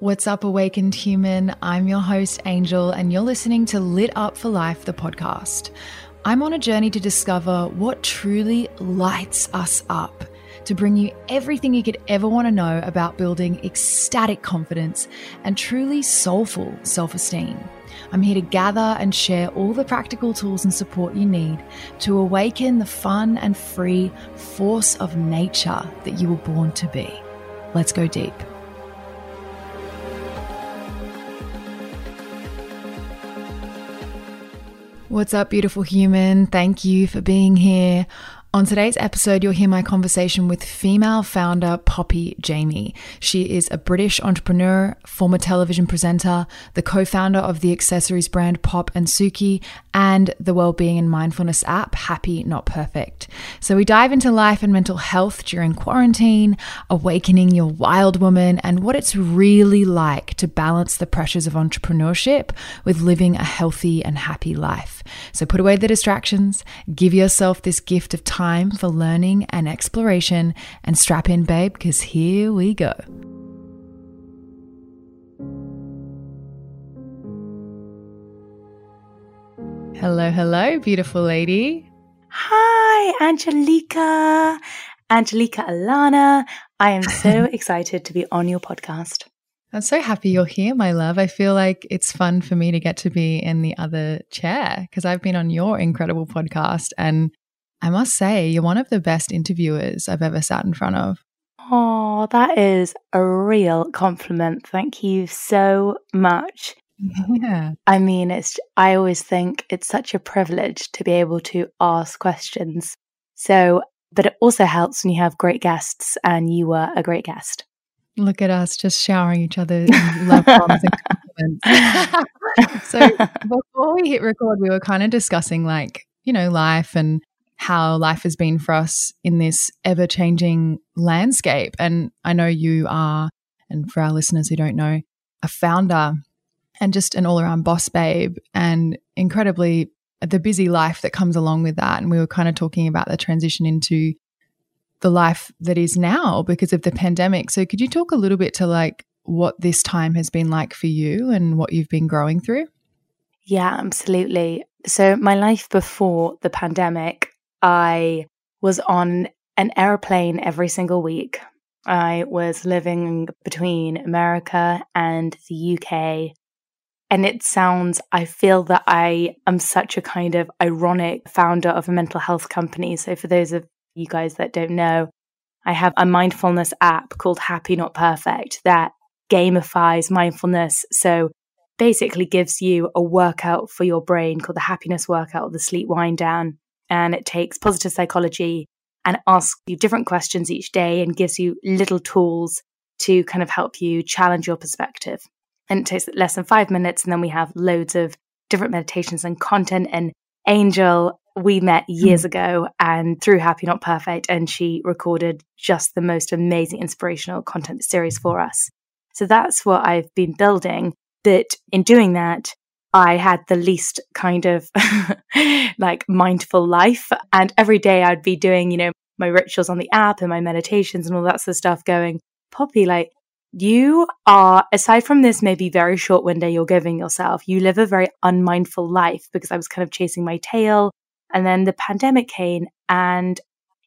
What's up, awakened human? I'm your host, Angel, and you're listening to Lit Up for Life, the podcast. I'm on a journey to discover what truly lights us up, to bring you everything you could ever want to know about building ecstatic confidence and truly soulful self-esteem. I'm here to gather and share all the practical tools and support you need to awaken the fun and free force of nature that you were born to be. Let's go deep. What's up, beautiful human? Thank you for being here. On today's episode, you'll hear my conversation with female founder Poppy Jamie. She is a British entrepreneur, former television presenter, the co-founder of the accessories brand Pop and Suki, and the wellbeing and mindfulness app Happy Not Perfect. So we dive into life and mental health during quarantine, awakening your wild woman, and what it's really like to balance the pressures of entrepreneurship with living a healthy and happy life. So put away the distractions, give yourself this gift of time for learning and exploration, and strap in, babe, because here we go. Hello, hello, beautiful lady. Hi, Angelica Alana. I am so excited to be on your podcast. I'm so happy you're here, my love. I feel like it's fun for me to get to be in the other chair because I've been on your incredible podcast, and I must say, you're one of the best interviewers I've ever sat in front of. Oh, that is a real compliment. Thank you so much. Yeah. I mean, I always think it's such a privilege to be able to ask questions. So, but it also helps when you have great guests, and you were a great guest. Look at us just showering each other in love bombs and compliments. So before we hit record, we were kind of discussing life and how life has been for us in this ever-changing landscape. And I know you are, and for our listeners who don't know, a founder and just an all-around boss babe, and incredibly the busy life that comes along with that. And we were kind of talking about the transition into the life that is now because of the pandemic. So could you talk a little bit to what this time has been like for you and what you've been growing through? Yeah, absolutely. So my life before the pandemic, I was on an airplane every single week. I was living between America and the UK. And I feel that I am such a kind of ironic founder of a mental health company. So for those of you guys that don't know, I have a mindfulness app called Happy Not Perfect that gamifies mindfulness. So basically gives you a workout for your brain called the happiness workout or the sleep wind down. And it takes positive psychology and asks you different questions each day and gives you little tools to kind of help you challenge your perspective. And it takes less than 5 minutes. And then we have loads of different meditations and content. And Angel, we met years ago and through Happy Not Perfect, and she recorded just the most amazing inspirational content series for us. So that's what I've been building. That in doing that, I had the least kind of mindful life. And every day I'd be doing, my rituals on the app and my meditations and all that sort of stuff, going, Poppy, you are, aside from this maybe very short window you're giving yourself, you live a very unmindful life, because I was kind of chasing my tail. And then the pandemic came, and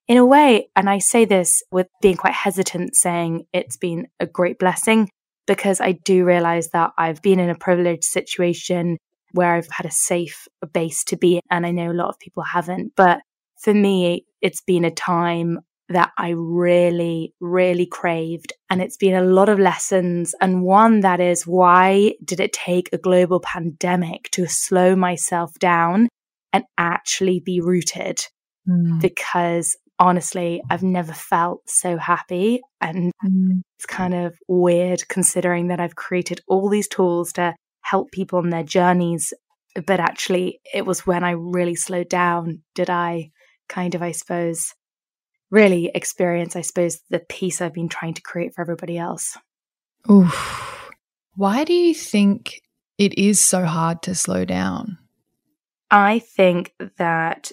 in a way, and I say this with being quite hesitant, saying it's been a great blessing, because I do realize that I've been in a privileged situation where I've had a safe base to be in, and I know a lot of people haven't. But for me, it's been a time that I really, really craved. And it's been a lot of lessons. And one that is, why did it take a global pandemic to slow myself down and actually be rooted? Because honestly, I've never felt so happy. And it's kind of weird considering that I've created all these tools to help people on their journeys. But actually, it was when I really slowed down, did I kind of, I suppose, really experience, I suppose, the peace I've been trying to create for everybody else. Oof. Why do you think it is so hard to slow down? I think that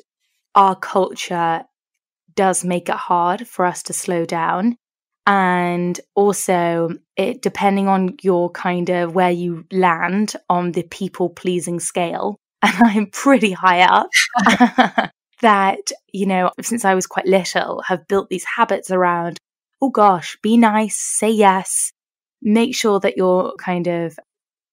our culture does make it hard for us to slow down. And also, it depending on your kind of where you land on the people pleasing scale, and I'm pretty high up, that, you know, since I was quite little, have built these habits around, oh gosh, be nice, say yes, make sure that you're kind of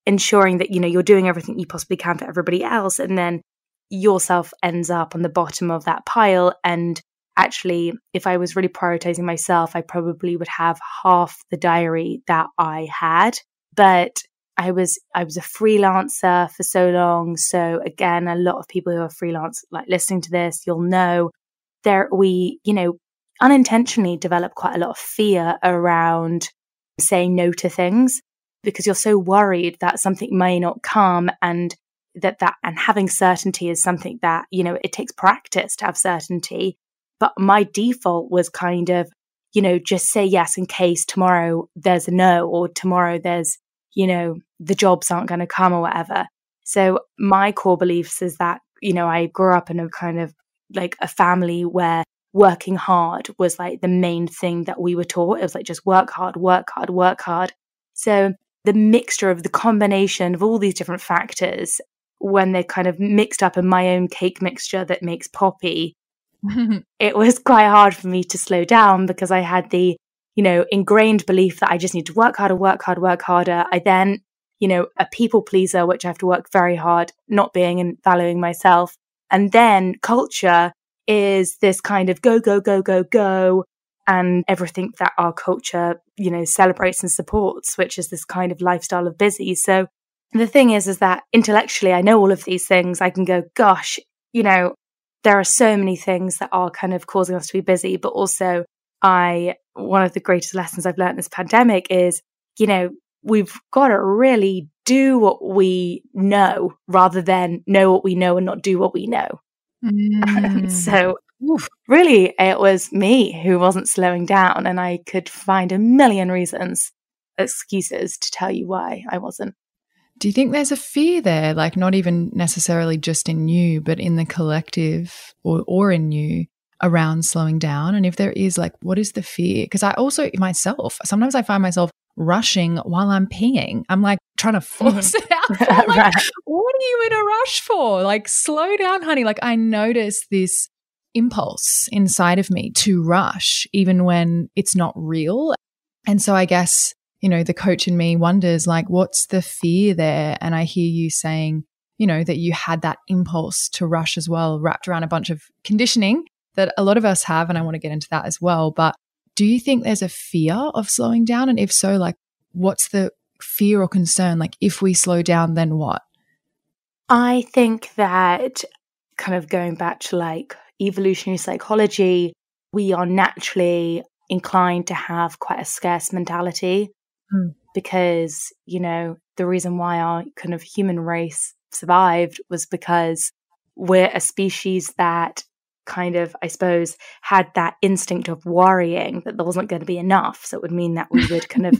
ensuring that, you know, you're doing everything you possibly can for everybody else. And then yourself ends up on the bottom of that pile. And actually, if I was really prioritizing myself, I probably would have half the diary that I had. But I was a freelancer for so long. So again, a lot of people who are freelance, like listening to this, you'll know there we, you know, unintentionally develop quite a lot of fear around saying no to things because you're so worried that something may not come, and that and having certainty is something that, you know, it takes practice to have certainty. But my default was kind of, you know, just say yes in case tomorrow there's a no, or tomorrow there's, you know, the jobs aren't going to come or whatever. So my core beliefs is that, you know, I grew up in a kind of like a family where working hard was like the main thing that we were taught. It was like just work hard, work hard, work hard. So the mixture of the combination of all these different factors, when they're kind of mixed up in my own cake mixture that makes Poppy, it was quite hard for me to slow down because I had the, you know, ingrained belief that I just need to work harder, work hard, work harder. I then, you know, a people pleaser, which I have to work very hard, not being and valuing myself. And then culture is this kind of go, go, go, go, go, and everything that our culture, you know, celebrates and supports, which is this kind of lifestyle of busy. So the thing is that intellectually, I know all of these things. I can go, gosh, you know, there are so many things that are kind of causing us to be busy. But also, one of the greatest lessons I've learned this pandemic is, you know, we've got to really do what we know rather than know what we know and not do what we know. Mm. So really, it was me who wasn't slowing down, and I could find a million reasons, excuses to tell you why I wasn't. Do you think there's a fear there, like not even necessarily just in you, but in the collective or in you around slowing down? And if there is, like, what is the fear? Because I also myself, sometimes I find myself rushing while I'm peeing. I'm like trying to force it out. I'm like, right. What are you in a rush for? Like, slow down, honey. Like, I notice this impulse inside of me to rush even when it's not real. And so I guess, you know, the coach in me wonders, like, what's the fear there? And I hear you saying, you know, that you had that impulse to rush as well, wrapped around a bunch of conditioning that a lot of us have. And I want to get into that as well. But do you think there's a fear of slowing down? And if so, like, what's the fear or concern? Like, if we slow down, then what? I think that kind of going back to like evolutionary psychology, we are naturally inclined to have quite a scarce mentality. Because, you know, the reason why our kind of human race survived was because we're a species that kind of, I suppose, had that instinct of worrying that there wasn't going to be enough. So it would mean that we would kind of,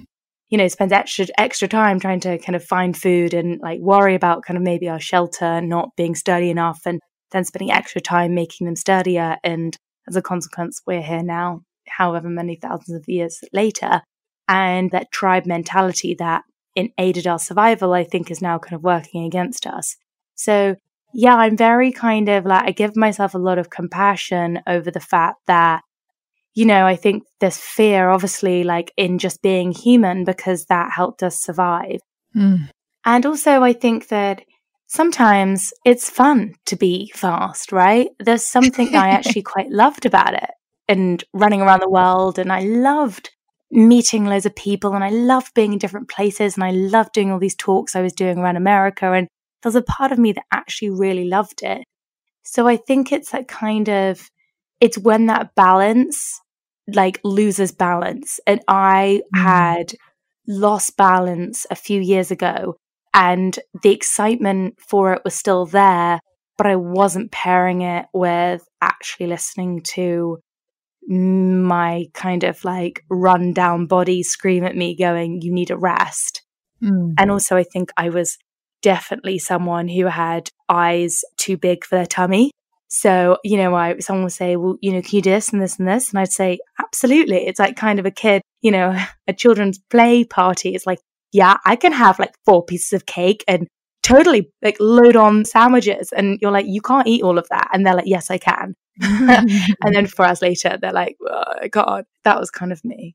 you know, spend extra time trying to kind of find food and like worry about kind of maybe our shelter not being sturdy enough, and then spending extra time making them sturdier. And as a consequence, we're here now, however many thousands of years later. And that tribe mentality that aided our survival, I think, is now kind of working against us. So, yeah, I'm very kind of like, I give myself a lot of compassion over the fact that, you know, I think there's fear, obviously, like in just being human, because that helped us survive. Mm. And also, I think that sometimes it's fun to be fast, right? There's something I actually quite loved about it, and running around the world, and I loved meeting loads of people, and I loved being in different places, and I loved doing all these talks I was doing around America, and there was a part of me that actually really loved it. So I think it's that kind of, it's when that balance like loses balance, and I had lost balance a few years ago, and the excitement for it was still there, but I wasn't pairing it with actually listening to my kind of like run down body scream at me going, you need a rest. And also I think I was definitely someone who had eyes too big for their tummy, So, you know, someone will say, well, you know, can you do this and this and this? And I'd say, absolutely. It's like kind of a kid, you know, a children's play party. It's like, yeah, I can have like 4 pieces of cake and totally like load on sandwiches. And you're like, you can't eat all of that. And they're like, yes, I can. And then 4 hours later, they're like, oh, God, that was kind of me.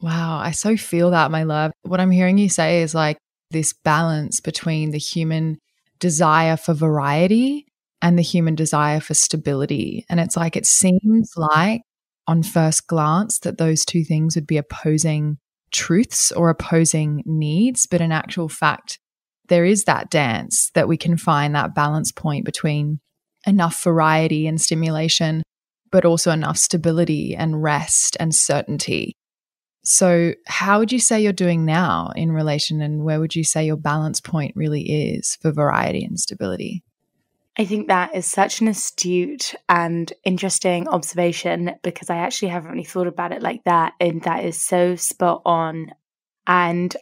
Wow. I so feel that, my love. What I'm hearing you say is like this balance between the human desire for variety and the human desire for stability. And it's like, it seems like on first glance that those two things would be opposing truths or opposing needs. But in actual fact, there is that dance that we can find that balance point between enough variety and stimulation, but also enough stability and rest and certainty. So how would you say you're doing now in relation, and where would you say your balance point really is for variety and stability? I think that is such an astute and interesting observation, because I actually haven't really thought about it like that. And that is so spot on. And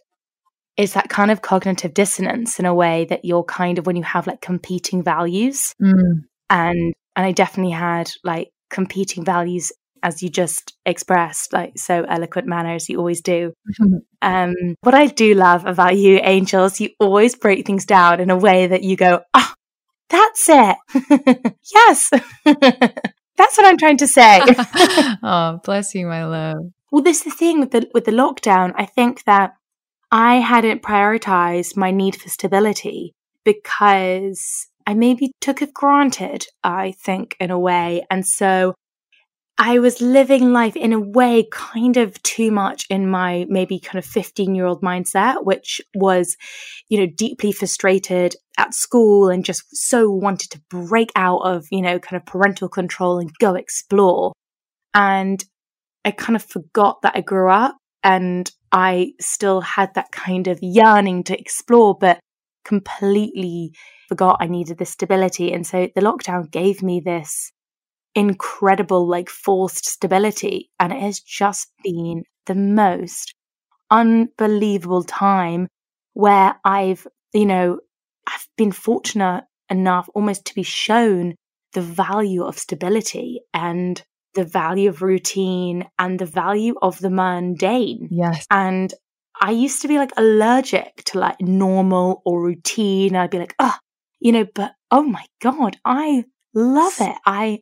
it's that kind of cognitive dissonance in a way that you're kind of, when you have like competing values. Mm. And I definitely had like competing values, as you just expressed, like so eloquent manner, as you always do. Mm-hmm. What I do love about you, Angel, is you always break things down in a way that you go, ah, oh, that's it. Yes. That's what I'm trying to say. Oh, bless you, my love. Well, this is the thing with the lockdown. I think that I hadn't prioritized my need for stability because I maybe took it granted, I think, in a way. And so I was living life in a way kind of too much in my maybe kind of 15-year-old mindset, which was, you know, deeply frustrated at school and just so wanted to break out of, you know, kind of parental control and go explore. And I kind of forgot that I grew up and I still had that kind of yearning to explore, but completely forgot I needed this stability. And so the lockdown gave me this incredible, like, forced stability. And it has just been the most unbelievable time where I've been fortunate enough almost to be shown the value of stability and the value of routine and the value of the mundane. Yes. And I used to be like allergic to like normal or routine. I'd be like, oh, you know, but oh my God, I love it. I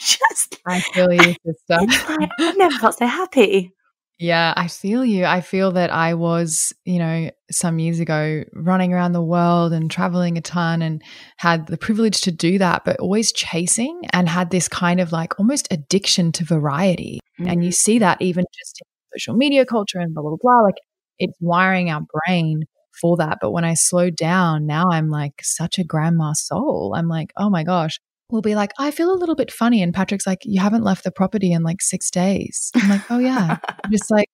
feel you, sister. I've never felt so happy. Yeah, I feel you. I feel that I was, you know, some years ago running around the world and traveling a ton and had the privilege to do that, but always chasing and had this kind of like almost addiction to variety. Mm-hmm. And you see that even just in social media culture and blah, blah, blah. Like it's wiring our brain for that. But when I slow down, now I'm like such a grandma soul. I'm like, oh my gosh. We'll be like, I feel a little bit funny. And Patrick's like, you haven't left the property in like 6 days. I'm like, oh yeah. I'm just like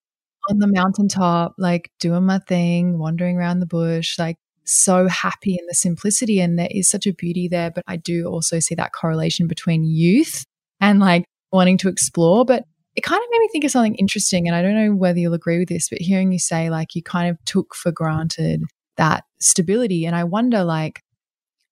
on the mountaintop, like doing my thing, wandering around the bush, like so happy in the simplicity. And there is such a beauty there. But I do also see that correlation between youth and like wanting to explore. But it kind of made me think of something interesting. And I don't know whether you'll agree with this, but hearing you say like you kind of took for granted that stability. And I wonder like,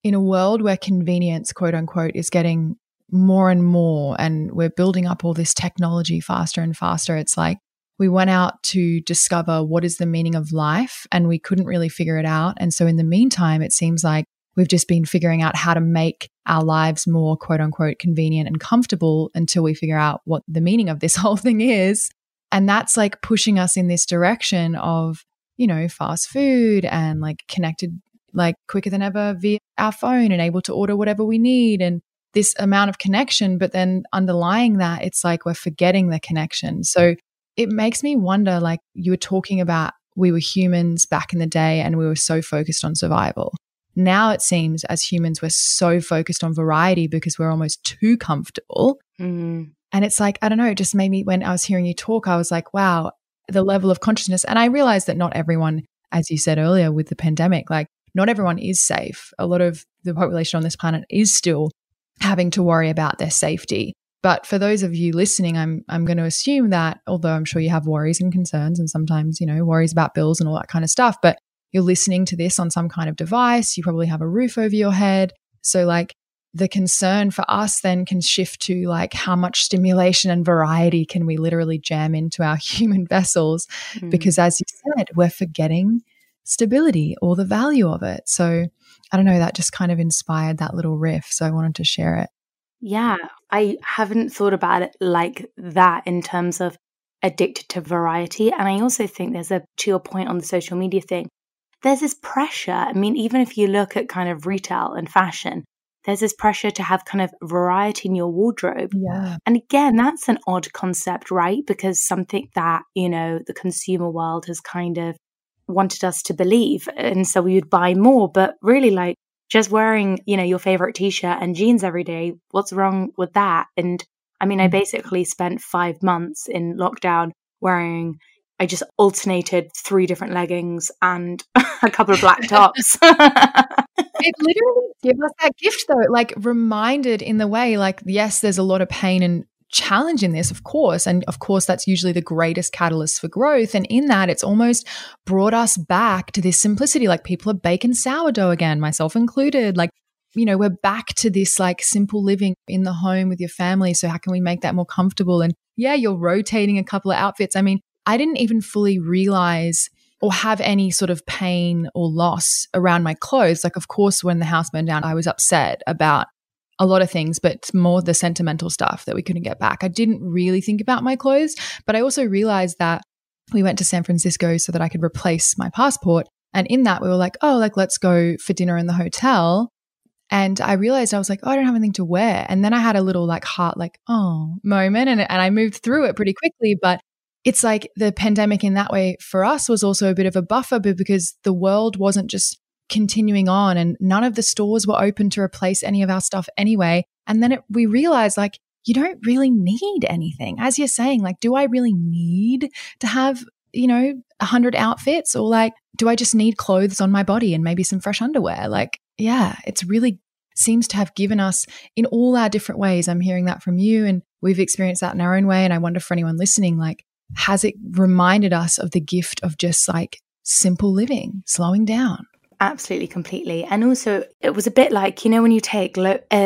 in a world where convenience, quote unquote, is getting more and more and we're building up all this technology faster and faster, it's like we went out to discover what is the meaning of life and we couldn't really figure it out. And so in the meantime, it seems like we've just been figuring out how to make our lives more, quote unquote, convenient and comfortable until we figure out what the meaning of this whole thing is. And that's like pushing us in this direction of, you know, fast food and like connected like quicker than ever via our phone and able to order whatever we need and this amount of connection. But then underlying that, it's like we're forgetting the connection. So it makes me wonder, like you were talking about, we were humans back in the day and we were so focused on survival. Now it seems as humans, we're so focused on variety because we're almost too comfortable. Mm. And it's like, I don't know, it just made me, when I was hearing you talk, I was like, wow, the level of consciousness. And I realized that not everyone, as you said earlier with the pandemic, like not everyone is safe. A lot of the population on this planet is still having to worry about their safety. But for those of you listening, I'm going to assume that, although I'm sure you have worries and concerns and sometimes, you know, worries about bills and all that kind of stuff, but you're listening to this on some kind of device, you probably have a roof over your head. So like the concern for us then can shift to like how much stimulation and variety can we literally jam into our human vessels, because as you said, we're forgetting stability or the value of it. So I don't know, that just kind of inspired that little riff. So I wanted to share it. Yeah, I haven't thought about it like that in terms of addicted to variety. And I also think there's to your point on the social media thing, there's this pressure. I mean, even if you look at kind of retail and fashion, there's this pressure to have kind of variety in your wardrobe. Yeah. And again, that's an odd concept, right? Because something that, you know, the consumer world has kind of wanted us to believe. And so we would buy more, but really like just wearing, you know, your favorite t-shirt and jeans every day, what's wrong with that? And I mean, I basically spent 5 months in lockdown wearing, I just alternated 3 different leggings and a couple of black tops. It literally gave us that gift though, like reminded in the way, like, yes, there's a lot of pain and challenge in this, of course. And of course, that's usually the greatest catalyst for growth. And in that, it's almost brought us back to this simplicity. Like people are baking sourdough again, myself included. Like, you know, we're back to this like simple living in the home with your family. So how can we make that more comfortable? And yeah, you're rotating a couple of outfits. I mean, I didn't even fully realize or have any sort of pain or loss around my clothes. Like, of course, when the house burned down, I was upset about a lot of things, but more the sentimental stuff that we couldn't get back. I didn't really think about my clothes, but I also realized that we went to San Francisco so that I could replace my passport. And in that, we were like, oh, like, let's go for dinner in the hotel. And I realized I was like, oh, I don't have anything to wear. And then I had a little like heart, like, oh, moment. And I moved through it pretty quickly. But it's like the pandemic in that way for us was also a bit of a buffer, because the world wasn't just continuing on and none of the stores were open to replace any of our stuff anyway. And then we realized like, you don't really need anything. As you're saying, like, do I really need to have, you know, 100 outfits, or like, do I just need clothes on my body and maybe some fresh underwear? Like, yeah, it's really seems to have given us in all our different ways. I'm hearing that from you and we've experienced that in our own way. And I wonder for anyone listening, like, has it reminded us of the gift of just like simple living, slowing down? Absolutely, completely. And also it was a bit like, you know, when you take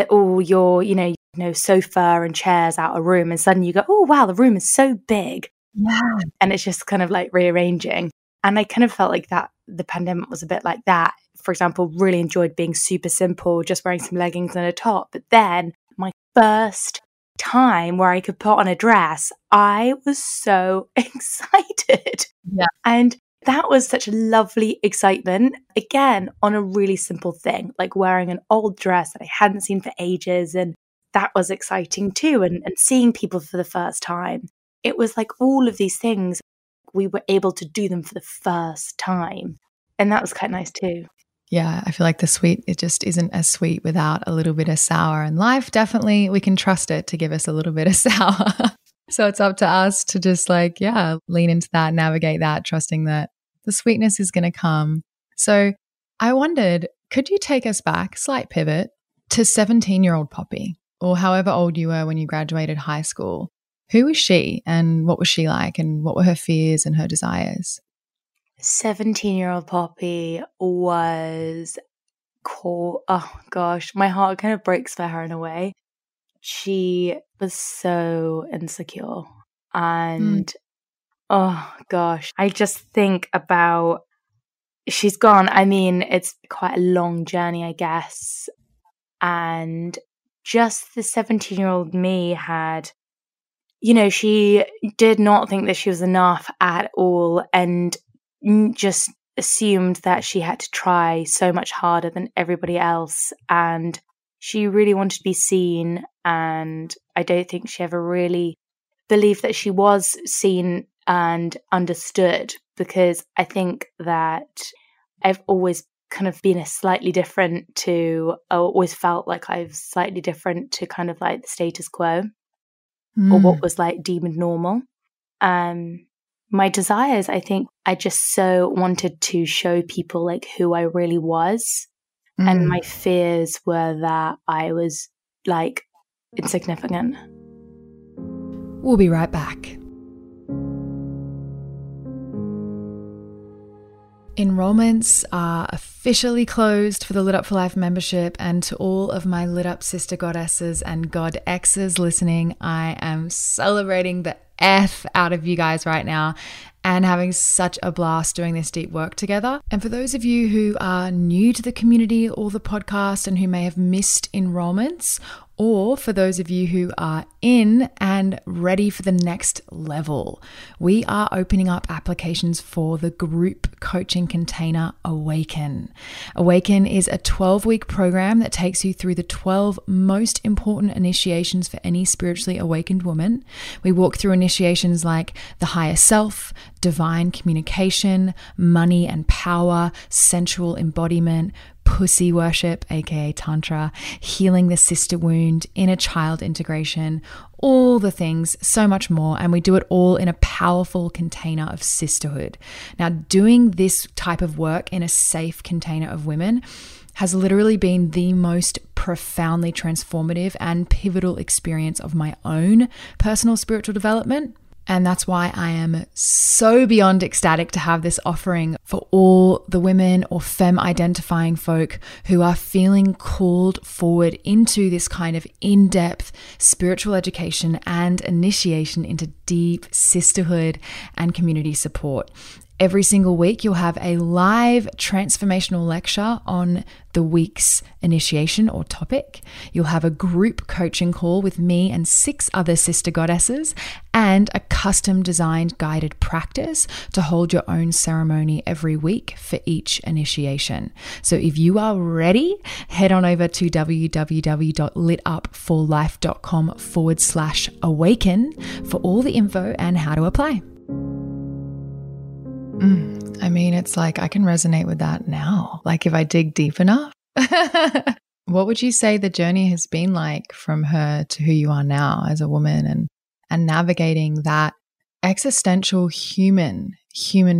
all your, you know, sofa and chairs out of a room and suddenly you go, oh, wow, the room is so big. Yeah. And it's just kind of like rearranging. And I kind of felt like that the pandemic was a bit like that. For example, really enjoyed being super simple, just wearing some leggings and a top. But then my first time where I could put on a dress, I was so excited. Yeah. And that was such a lovely excitement, again, on a really simple thing, like wearing an old dress that I hadn't seen for ages. And that was exciting too. And seeing people for the first time, it was like all of these things, we were able to do them for the first time. And that was quite nice too. Yeah, I feel like the sweet, it just isn't as sweet without a little bit of sour. And life, definitely, we can trust it to give us a little bit of sour. So it's up to us to just like, yeah, lean into that, navigate that, trusting that the sweetness is going to come. So I wondered, could you take us back, slight pivot, to 17-year-old Poppy, or however old you were when you graduated high school? Who was she and what was she like and what were her fears and her desires? 17-year-old Poppy was cool. Oh gosh, my heart kind of breaks for her in a way. She was so insecure and oh gosh, I just think about she's gone. I mean, it's quite a long journey, I guess. And just the 17-year-old me had, you know, she did not think that she was enough at all and just assumed that she had to try so much harder than everybody else. And she really wanted to be seen. And I don't think she ever really believed that she was seen and understood, because I think that I've always kind of been slightly different to kind of like the status quo or what was like deemed normal. My desires, I think I just so wanted to show people like who I really was. And my fears were that I was like insignificant. We'll be right back. Enrollments are officially closed for the Lit Up for Life membership, and to all of my Lit Up sister goddesses and god exes listening, I am celebrating the F out of you guys right now and having such a blast doing this deep work together. And for those of you who are new to the community or the podcast and who may have missed enrollments, or for those of you who are in and ready for the next level, we are opening up applications for the group coaching container Awaken. Awaken is a 12-week program that takes you through the 12 most important initiations for any spiritually awakened woman. We walk through initiations like the higher self, divine communication, money and power, sensual embodiment, pussy worship, aka tantra, healing the sister wound, inner child integration, all the things, so much more. And we do it all in a powerful container of sisterhood. Now, doing this type of work in a safe container of women has literally been the most profoundly transformative and pivotal experience of my own personal spiritual development. And that's why I am so beyond ecstatic to have this offering for all the women or femme-identifying folk who are feeling called forward into this kind of in-depth spiritual education and initiation into deep sisterhood and community support. Every single week, you'll have a live transformational lecture on the week's initiation or topic. You'll have a group coaching call with me and 6 other sister goddesses, and a custom designed guided practice to hold your own ceremony every week for each initiation. So if you are ready, head on over to www.litupforlife.com/awaken for all the info and how to apply. I mean, it's like I can resonate with that now. Like if I dig deep enough. What would you say the journey has been like from her to who you are now as a woman, and navigating that existential human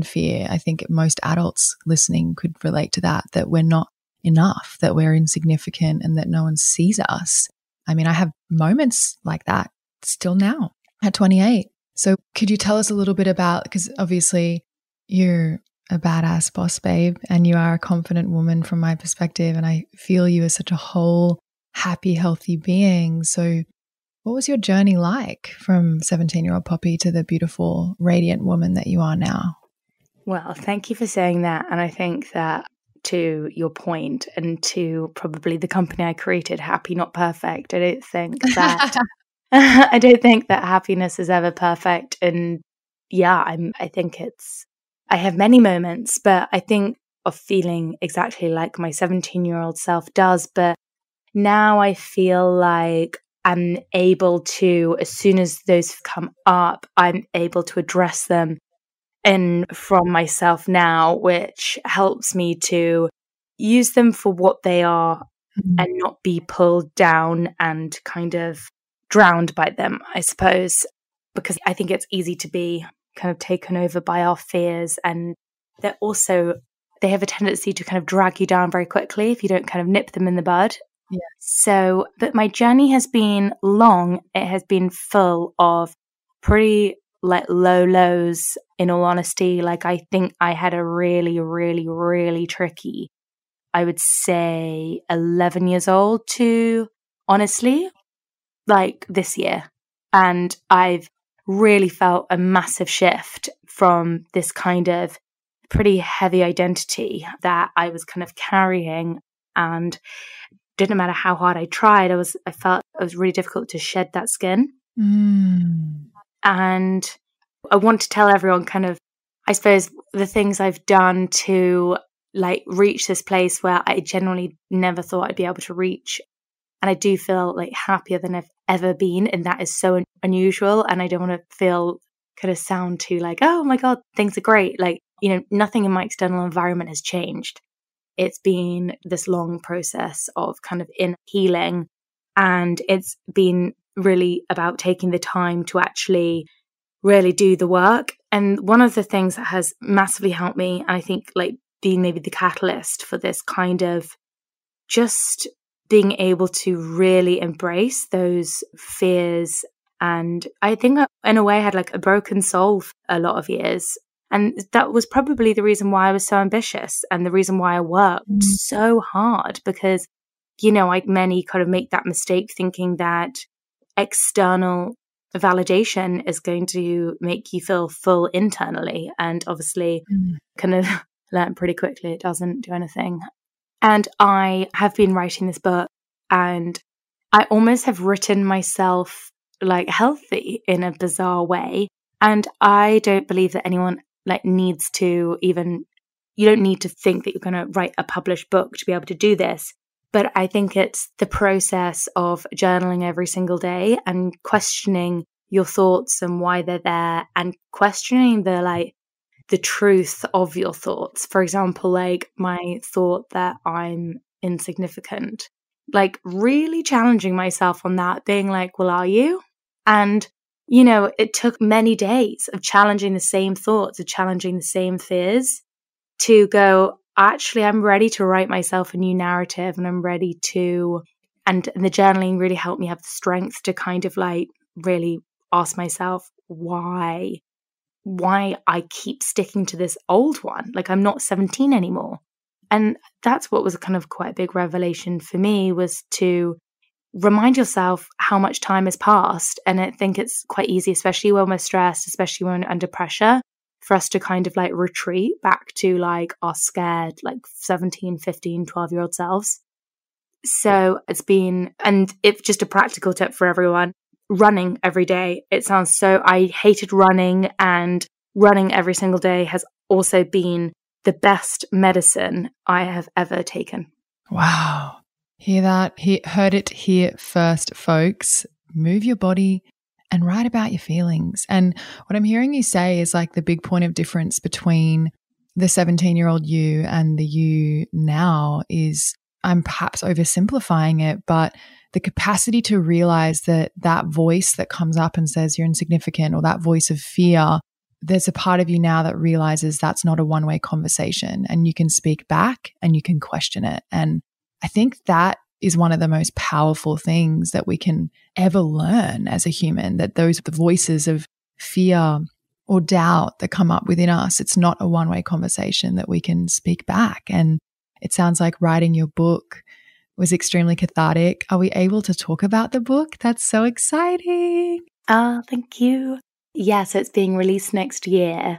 fear? I think most adults listening could relate to that we're not enough, that we're insignificant, and that no one sees us. I mean, I have moments like that still now at 28. So could you tell us a little bit about, because obviously you're a badass boss babe and you are a confident woman from my perspective, and I feel you as such a whole, happy, healthy being. So what was your journey like from 17-year-old Poppy to the beautiful, radiant woman that you are now? Well, thank you for saying that. And I think that, to your point and to probably the company I created, Happy Not Perfect, I don't think that happiness is ever perfect. And yeah, I have many moments, but I think of feeling exactly like my 17-year-old self does. But now I feel like I'm able to, as soon as those come up, I'm able to address them and from myself now, which helps me to use them for what they are and not be pulled down and kind of drowned by them, I suppose, because I think it's easy to be kind of taken over by our fears, and they have a tendency to kind of drag you down very quickly if you don't kind of nip them in the bud. Yeah. So, but my journey has been long. It has been full of pretty like low lows, in all honesty. Like I think I had a really, really, really tricky, I would say 11 years old to honestly like this year. And I've really felt a massive shift from this kind of pretty heavy identity that I was kind of carrying, and didn't matter how hard I tried, I felt it was really difficult to shed that skin. And I want to tell everyone kind of, I suppose, the things I've done to like reach this place where I generally never thought I'd be able to reach. And I do feel like happier than I've ever been. And that is so unusual. And I don't want to feel kind of sound too like, oh my God, things are great. Like, you know, nothing in my external environment has changed. It's been this long process of kind of inner healing. And it's been really about taking the time to actually really do the work. And one of the things that has massively helped me, and I think like being maybe the catalyst for this kind of just being able to really embrace those fears. And I think in a way I had like a broken soul for a lot of years. And that was probably the reason why I was so ambitious and the reason why I worked so hard, because, you know, like many kind of make that mistake thinking that external validation is going to make you feel full internally. And obviously kind of learned pretty quickly it doesn't do anything. And I have been writing this book, and I almost have written myself like healthy in a bizarre way. And I don't believe that anyone like needs to even, you don't need to think that you're going to write a published book to be able to do this. But I think it's the process of journaling every single day and questioning your thoughts and why they're there, and questioning the like the truth of your thoughts. For example, like my thought that I'm insignificant, like really challenging myself on that, being like, well, are you? And, you know, it took many days of challenging the same thoughts, of challenging the same fears to go, actually, I'm ready to write myself a new narrative, and I'm ready to, and the journaling really helped me have the strength to kind of like really ask myself why I keep sticking to this old one. Like I'm not 17 anymore. And that's what was kind of quite a big revelation for me, was to remind yourself how much time has passed. And I think it's quite easy, especially when we're stressed, especially when we're under pressure, for us to kind of like retreat back to like our scared, like 17, 15, 12-year-old selves. So it's been, and it's just a practical tip for everyone, running every day. It sounds so, I hated running, and running every single day has also been the best medicine I have ever taken. Wow. Hear that? Heard it here first, folks. Move your body and write about your feelings. And what I'm hearing you say is like the big point of difference between the 17-year-old you and the you now is, I'm perhaps oversimplifying it, but the capacity to realize that that voice that comes up and says you're insignificant, or that voice of fear, there's a part of you now that realizes that's not a one-way conversation, and you can speak back and you can question it. And I think that is one of the most powerful things that we can ever learn as a human, that those are the voices of fear or doubt that come up within us. It's not a one-way conversation, that we can speak back. And it sounds like writing your book was extremely cathartic. Are we able to talk about the book? That's so exciting. Oh, thank you. Yeah, so it's being released next year,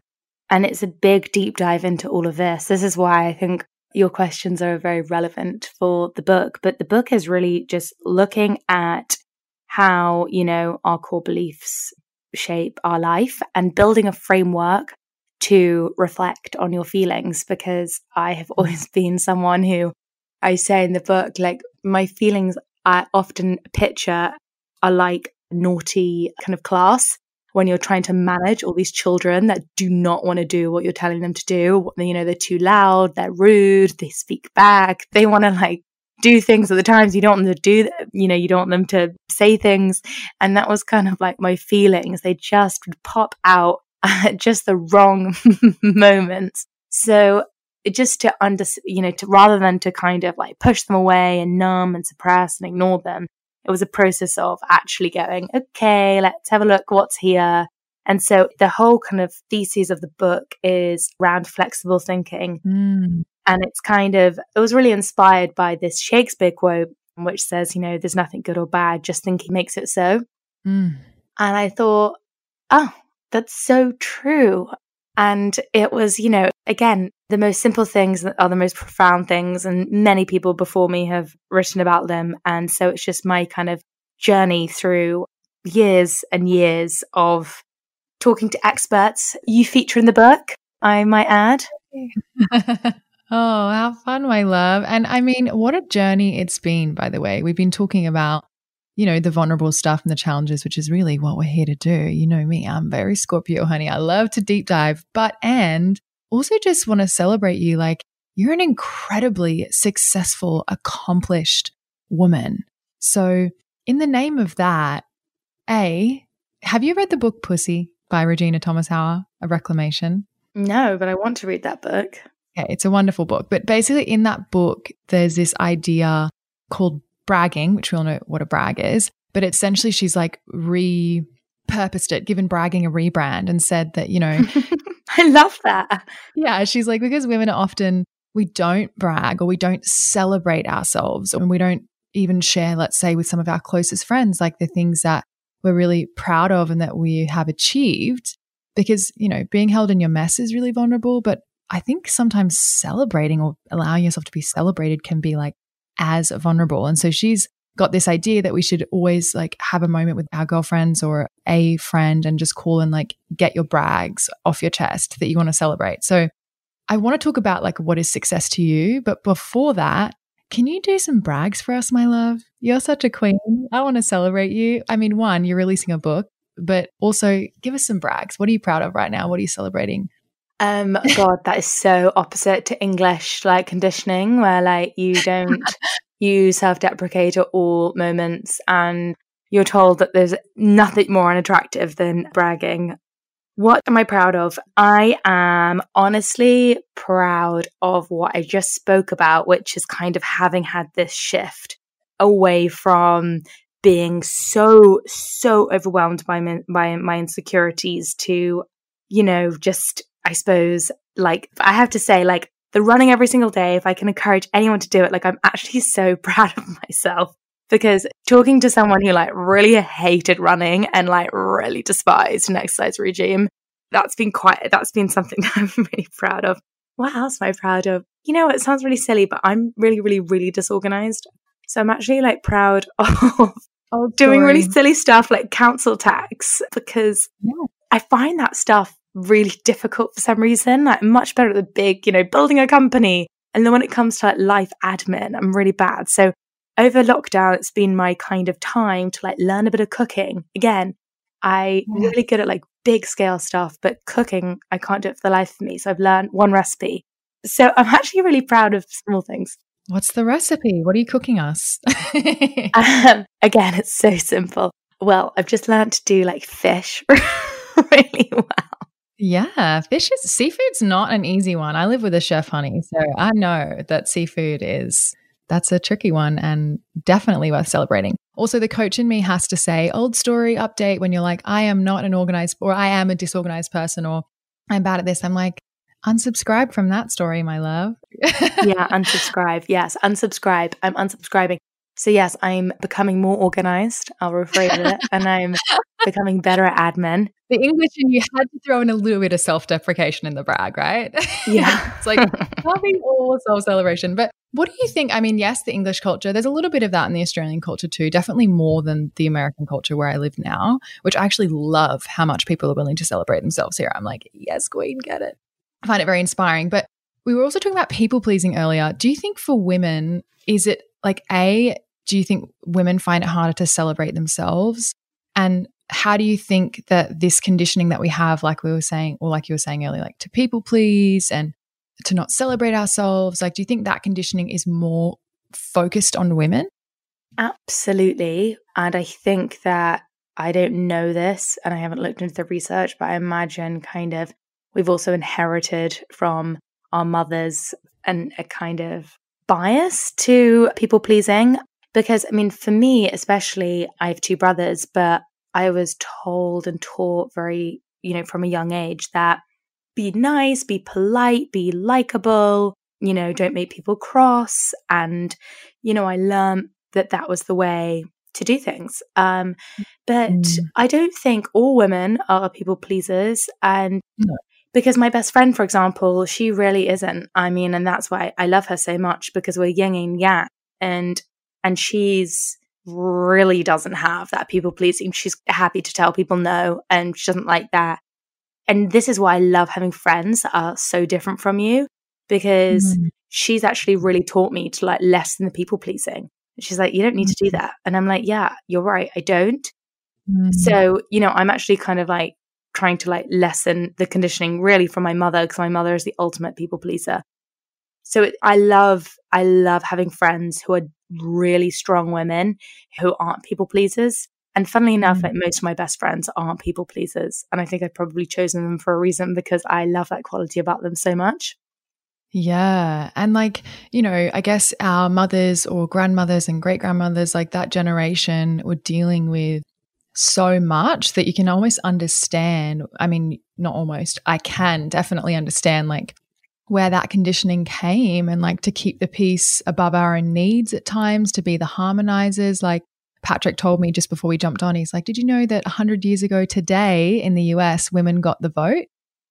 and it's a big deep dive into all of this. This is why I think your questions are very relevant for the book, but the book is really just looking at how, you know, our core beliefs shape our life, and building a framework to reflect on your feelings, because I have always been someone who, I say in the book, like my feelings I often picture are like naughty kind of class when you're trying to manage all these children that do not want to do what you're telling them to do. You know, they're too loud, they're rude, they speak back, they want to like do things at the times you don't want them to do, you know, you don't want them to say things. And that was kind of like my feelings. They just would pop out at just the wrong moments. So just to you know, to rather than to kind of like push them away and numb and suppress and ignore them, it was a process of actually going, okay, let's have a look what's here. And so the whole kind of thesis of the book is around flexible thinking. And it's kind of, it was really inspired by this Shakespeare quote, which says, you know, there's nothing good or bad, just thinking makes it so. And I thought, oh, that's so true. And it was, you know, again, the most simple things are the most profound things, and many people before me have written about them. And so it's just my kind of journey through years and years of talking to experts. You feature in the book, I might add. Oh, how fun, my love. And I mean, what a journey it's been, by the way. We've been talking about, you know, the vulnerable stuff and the challenges, which is really what we're here to do. You know me, I'm very Scorpio, honey. I love to deep dive, and also just want to celebrate you. Like, you're an incredibly successful, accomplished woman. So in the name of that, have you read the book Pussy by Regina Thomas Hauer, A Reclamation? No, but I want to read that book. Yeah, it's a wonderful book. But basically in that book, there's this idea called bragging, which we all know what a brag is, but essentially she's like repurposed it, given bragging a rebrand, and said that, you know, I love that. Yeah. She's like, because women are often, we don't brag or we don't celebrate ourselves, and we don't even share, let's say, with some of our closest friends, like the things that we're really proud of and that we have achieved, because, you know, being held in your mess is really vulnerable. But I think sometimes celebrating or allowing yourself to be celebrated can be like as vulnerable. And so she's got this idea that we should always like have a moment with our girlfriends or a friend and just call and like get your brags off your chest that you want to celebrate. So I want to talk about like what is success to you, but before that, can you do some brags for us, my love? You're such a queen. I want to celebrate you. I mean, one, you're releasing a book, but also give us some brags. What are you proud of right now? What are you celebrating? God, that is so opposite to English like conditioning, where like you don't you self-deprecate at all moments, and you're told that there's nothing more unattractive than bragging. What am I proud of? I am honestly proud of what I just spoke about, which is kind of having had this shift away from being so overwhelmed by my insecurities to, you know, just, I suppose, like, I have to say, like, the running every single day, if I can encourage anyone to do it, like, I'm actually so proud of myself, because talking to someone who like really hated running and like really despised an exercise regime, that's been something that I'm really proud of. What else am I proud of? You know, it sounds really silly, but I'm really, really, really disorganized. So I'm actually like proud of doing really silly stuff like council tax, because I find that stuff really difficult for some reason. Like, much better at the big, you know, building a company. And then when it comes to like life admin, I'm really bad. So over lockdown, it's been my kind of time to like learn a bit of cooking. Again, I'm really good at like big scale stuff, but cooking, I can't do it for the life of me. So I've learned one recipe. So I'm actually really proud of small things. What's the recipe? What are you cooking us? Again, it's so simple. Well, I've just learned to do like fish really well. Yeah, seafood's not an easy one. I live with a chef, honey, so I know that seafood that's a tricky one and definitely worth celebrating. Also, the coach in me has to say, old story update, when you're like, I am not an organized, or I am a disorganized person, or I'm bad at this. I'm like, unsubscribe from that story, my love. Yeah, unsubscribe. Yes, unsubscribe. I'm unsubscribing. So yes, I'm becoming more organized. I'll rephrase it. And I'm becoming better at admin. The English, and you had to throw in a little bit of self-deprecation in the brag, right? Yeah. It's like loving all self-celebration. But what do you think? I mean, yes, the English culture, there's a little bit of that in the Australian culture too, definitely more than the American culture where I live now, which I actually love how much people are willing to celebrate themselves here. I'm like, yes, queen, get it. I find it very inspiring. But we were also talking about people-pleasing earlier. Do you think for women, is it like, do you think women find it harder to celebrate themselves? And how do you think that this conditioning that we have, like we were saying, or like you were saying earlier, like to people please and to not celebrate ourselves, like do you think that conditioning is more focused on women? Absolutely. And I think that, I don't know this and I haven't looked into the research, but I imagine kind of we've also inherited from our mothers and a kind of bias to people pleasing. Because, I mean, for me, especially, I have two brothers, but I was told and taught very, you know, from a young age that be nice, be polite, be likable, you know, don't make people cross. And, you know, I learned that was the way to do things. But I don't think all women are people pleasers. And because my best friend, for example, she really isn't. I mean, and that's why I love her so much, because we're yin and yang. And she's really doesn't have that people pleasing. She's happy to tell people no, and she doesn't like that. And this is why I love having friends that are so different from you, because she's actually really taught me to like lessen the people pleasing. And she's like, you don't need to do that. And I'm like, yeah, you're right. I don't. So, you know, I'm actually kind of like trying to like lessen the conditioning really from my mother, because my mother is the ultimate people pleaser. So I love having friends who are really strong women who aren't people pleasers. And funnily enough, like most of my best friends aren't people pleasers. And I think I've probably chosen them for a reason, because I love that quality about them so much. Yeah. And like, you know, I guess our mothers or grandmothers and great grandmothers, like that generation, were dealing with so much that you can almost understand. I mean, not almost, I can definitely understand like where that conditioning came, and like to keep the peace above our own needs at times, to be the harmonizers. Like Patrick told me just before we jumped on, he's like, did you know that 100 years ago today in the US, women got the vote?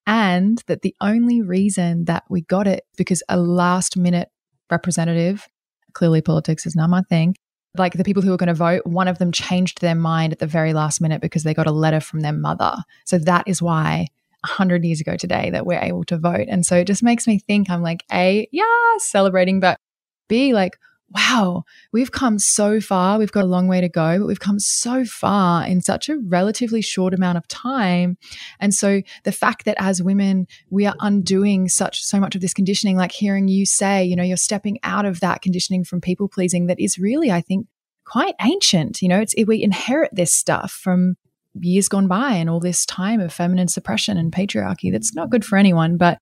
And that the only reason that we got it because a last minute representative, clearly politics is not my thing, like the people who were going to vote, one of them changed their mind at the very last minute because they got a letter from their mother. So that is why 100 years ago today that we're able to vote. And so it just makes me think, I'm like, A, yeah, celebrating, but B, like, wow, we've come so far. We've got a long way to go, but we've come so far in such a relatively short amount of time. And so the fact that as women, we are undoing so much of this conditioning, like hearing you say, you know, you're stepping out of that conditioning from people pleasing that is really, I think, quite ancient. You know, we inherit this stuff from years gone by and all this time of feminine suppression and patriarchy that's not good for anyone. But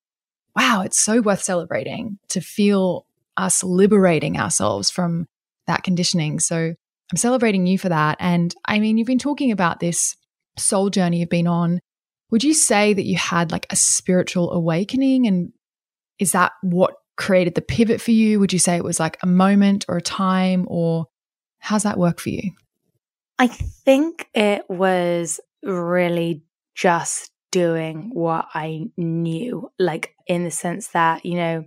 wow, it's so worth celebrating to feel us liberating ourselves from that conditioning. So I'm celebrating you for that. And I mean, you've been talking about this soul journey you've been on. Would you say that you had like a spiritual awakening? And is that what created the pivot for you? Would you say it was like a moment or a time, or how's that work for you? I think it was really just doing what I knew, like in the sense that, you know,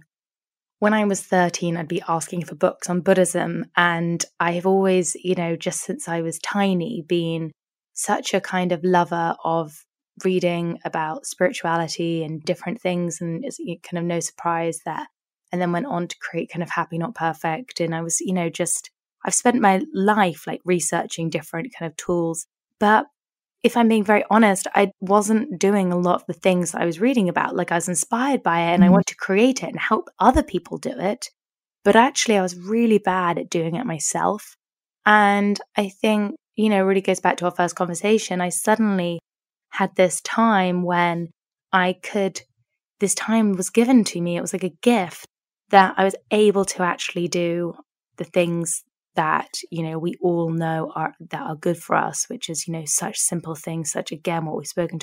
when I was 13, I'd be asking for books on Buddhism. And I have always, you know, just since I was tiny, been such a kind of lover of reading about spirituality and different things. And it's kind of no surprise that, and then went on to create kind of Happy Not Perfect. And I was, you know, just, I've spent my life like researching different kind of tools. But if I'm being very honest, I wasn't doing a lot of the things that I was reading about. Like I was inspired by it and I wanted to create it and help other people do it. But actually I was really bad at doing it myself. And I think, you know, it really goes back to our first conversation. I suddenly had this time when this time was given to me. It was like a gift that I was able to actually do the things that, you know, we all know that are good for us, which is, you know, such simple things, such, again, what we've spoken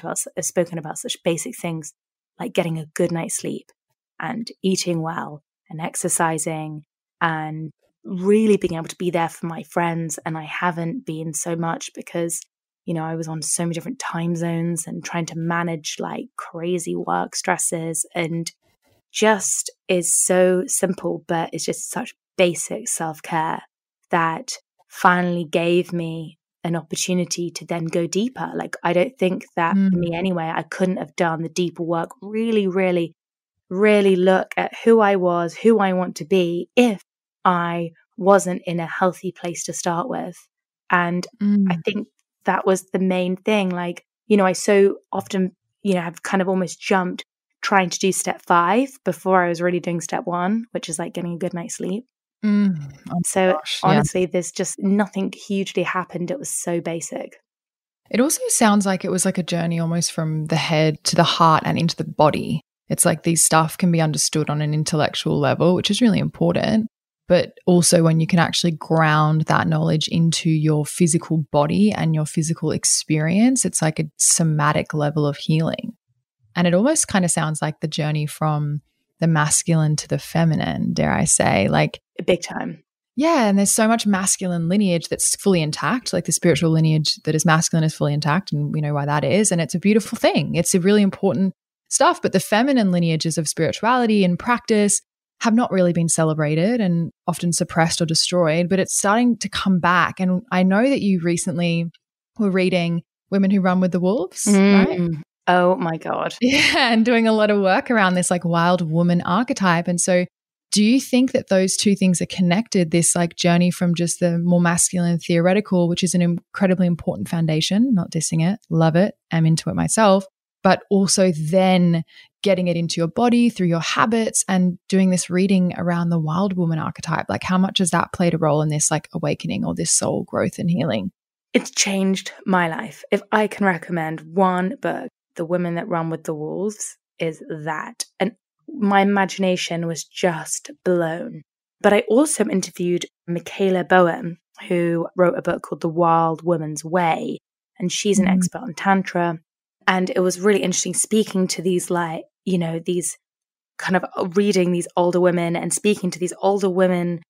about, such basic things like getting a good night's sleep and eating well and exercising and really being able to be there for my friends. And I haven't been so much because, you know, I was on so many different time zones and trying to manage like crazy work stresses, and just is so simple, but it's just such basic self-care that finally gave me an opportunity to then go deeper. Like, I don't think that for me anyway, I couldn't have done the deeper work, really, really, really look at who I was, who I want to be, if I wasn't in a healthy place to start with. And I think that was the main thing. Like, you know, I so often, you know, have kind of almost jumped trying to do step 5 before I was really doing step 1, which is like getting a good night's sleep. Oh so gosh, honestly, yeah. There's just nothing hugely happened. It was so basic. It also sounds like it was like a journey almost from the head to the heart and into the body. It's like these stuff can be understood on an intellectual level, which is really important. But also when you can actually ground that knowledge into your physical body and your physical experience, it's like a somatic level of healing. And it almost kind of sounds like the journey from the masculine to the feminine, dare I say, like big time. Yeah. And there's so much masculine lineage that's fully intact, like the spiritual lineage that is masculine is fully intact. And we know why that is. And it's a beautiful thing. It's a really important stuff. But the feminine lineages of spirituality and practice have not really been celebrated and often suppressed or destroyed, but it's starting to come back. And I know that you recently were reading Women Who Run With The Wolves, right? Oh my God. Yeah. And doing a lot of work around this like wild woman archetype. And so do you think that those two things are connected, this like journey from just the more masculine theoretical, which is an incredibly important foundation, not dissing it, love it, I'm into it myself, but also then getting it into your body through your habits and doing this reading around the wild woman archetype? Like how much has that played a role in this like awakening or this soul growth and healing? It's changed my life. If I can recommend one book, The Women That Run With The Wolves is that. And my imagination was just blown. But I also interviewed Michaela Boehm, who wrote a book called The Wild Woman's Way, and she's an expert on Tantra. And it was really interesting speaking to these, like, you know, these kind of reading these older women and speaking to these older women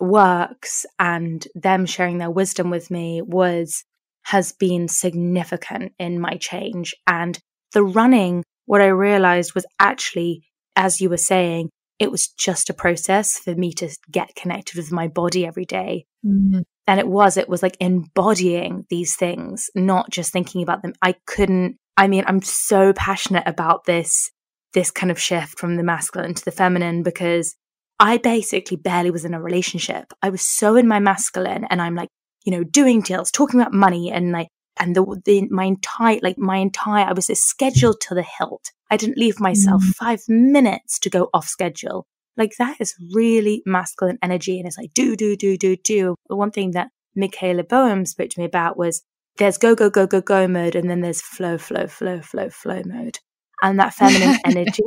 works and them sharing their wisdom with me has been significant in my change. And the running, what I realized was actually, as you were saying, it was just a process for me to get connected with my body every day. And it was like embodying these things, not just thinking about them. I'm so passionate about this kind of shift from the masculine to the feminine, because I basically barely was in a relationship. I was so in my masculine, and I'm like, you know, doing deals, talking about money, and like, and I was scheduled to the hilt. I didn't leave myself 5 minutes to go off schedule. Like, that is really masculine energy. And it's like, do. But one thing that Michaela Boehm spoke to me about was there's go mode, and then there's flow mode. And that feminine energy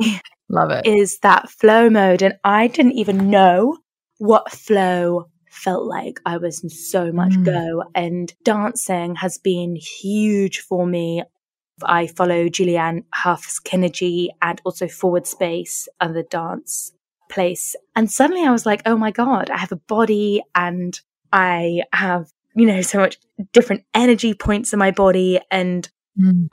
love it. Is that flow mode. And I didn't even know what flow felt like. I was in so much go. And dancing has been huge for me. I follow Julianne Hough's Kinergy and also Forward Space and the dance place. And suddenly I was like, oh my God, I have a body and I have, you know, so much different energy points in my body. And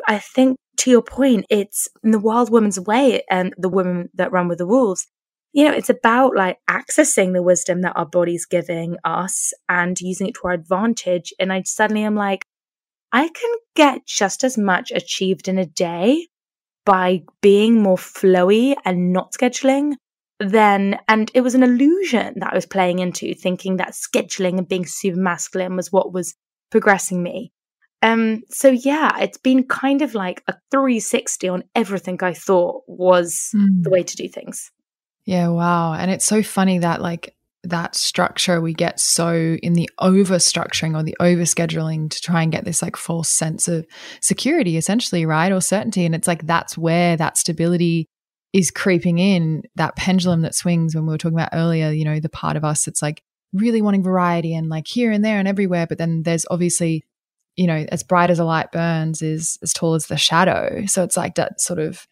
I think, to your point, it's in The Wild Woman's Way and The Women That Run With The Wolves, you know, it's about like accessing the wisdom that our body's giving us and using it to our advantage. And I suddenly am like, I can get just as much achieved in a day by being more flowy and not scheduling than, and it was an illusion that I was playing into, thinking that scheduling and being super masculine was what was progressing me. So yeah, it's been kind of like a 360 on everything I thought was the way to do things. Yeah. Wow. And it's so funny that like that structure, we get so in the over structuring or the over scheduling to try and get this like false sense of security essentially, right? Or certainty. And it's like, that's where that stability is creeping in, that pendulum that swings when we were talking about earlier, you know, the part of us that's like really wanting variety and like here and there and everywhere. But then there's obviously, you know, as bright as a light burns is as tall as the shadow. So it's like that sort of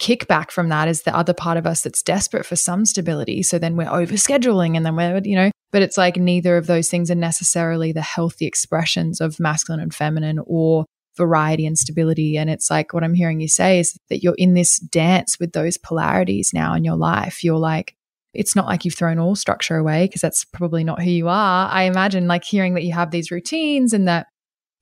kickback from that is the other part of us that's desperate for some stability. So then we're over scheduling and then we're, you know, but it's like neither of those things are necessarily the healthy expressions of masculine and feminine or variety and stability. And it's like what I'm hearing you say is that you're in this dance with those polarities now in your life. You're like, it's not like you've thrown all structure away, because that's probably not who you are. I imagine like hearing that you have these routines and that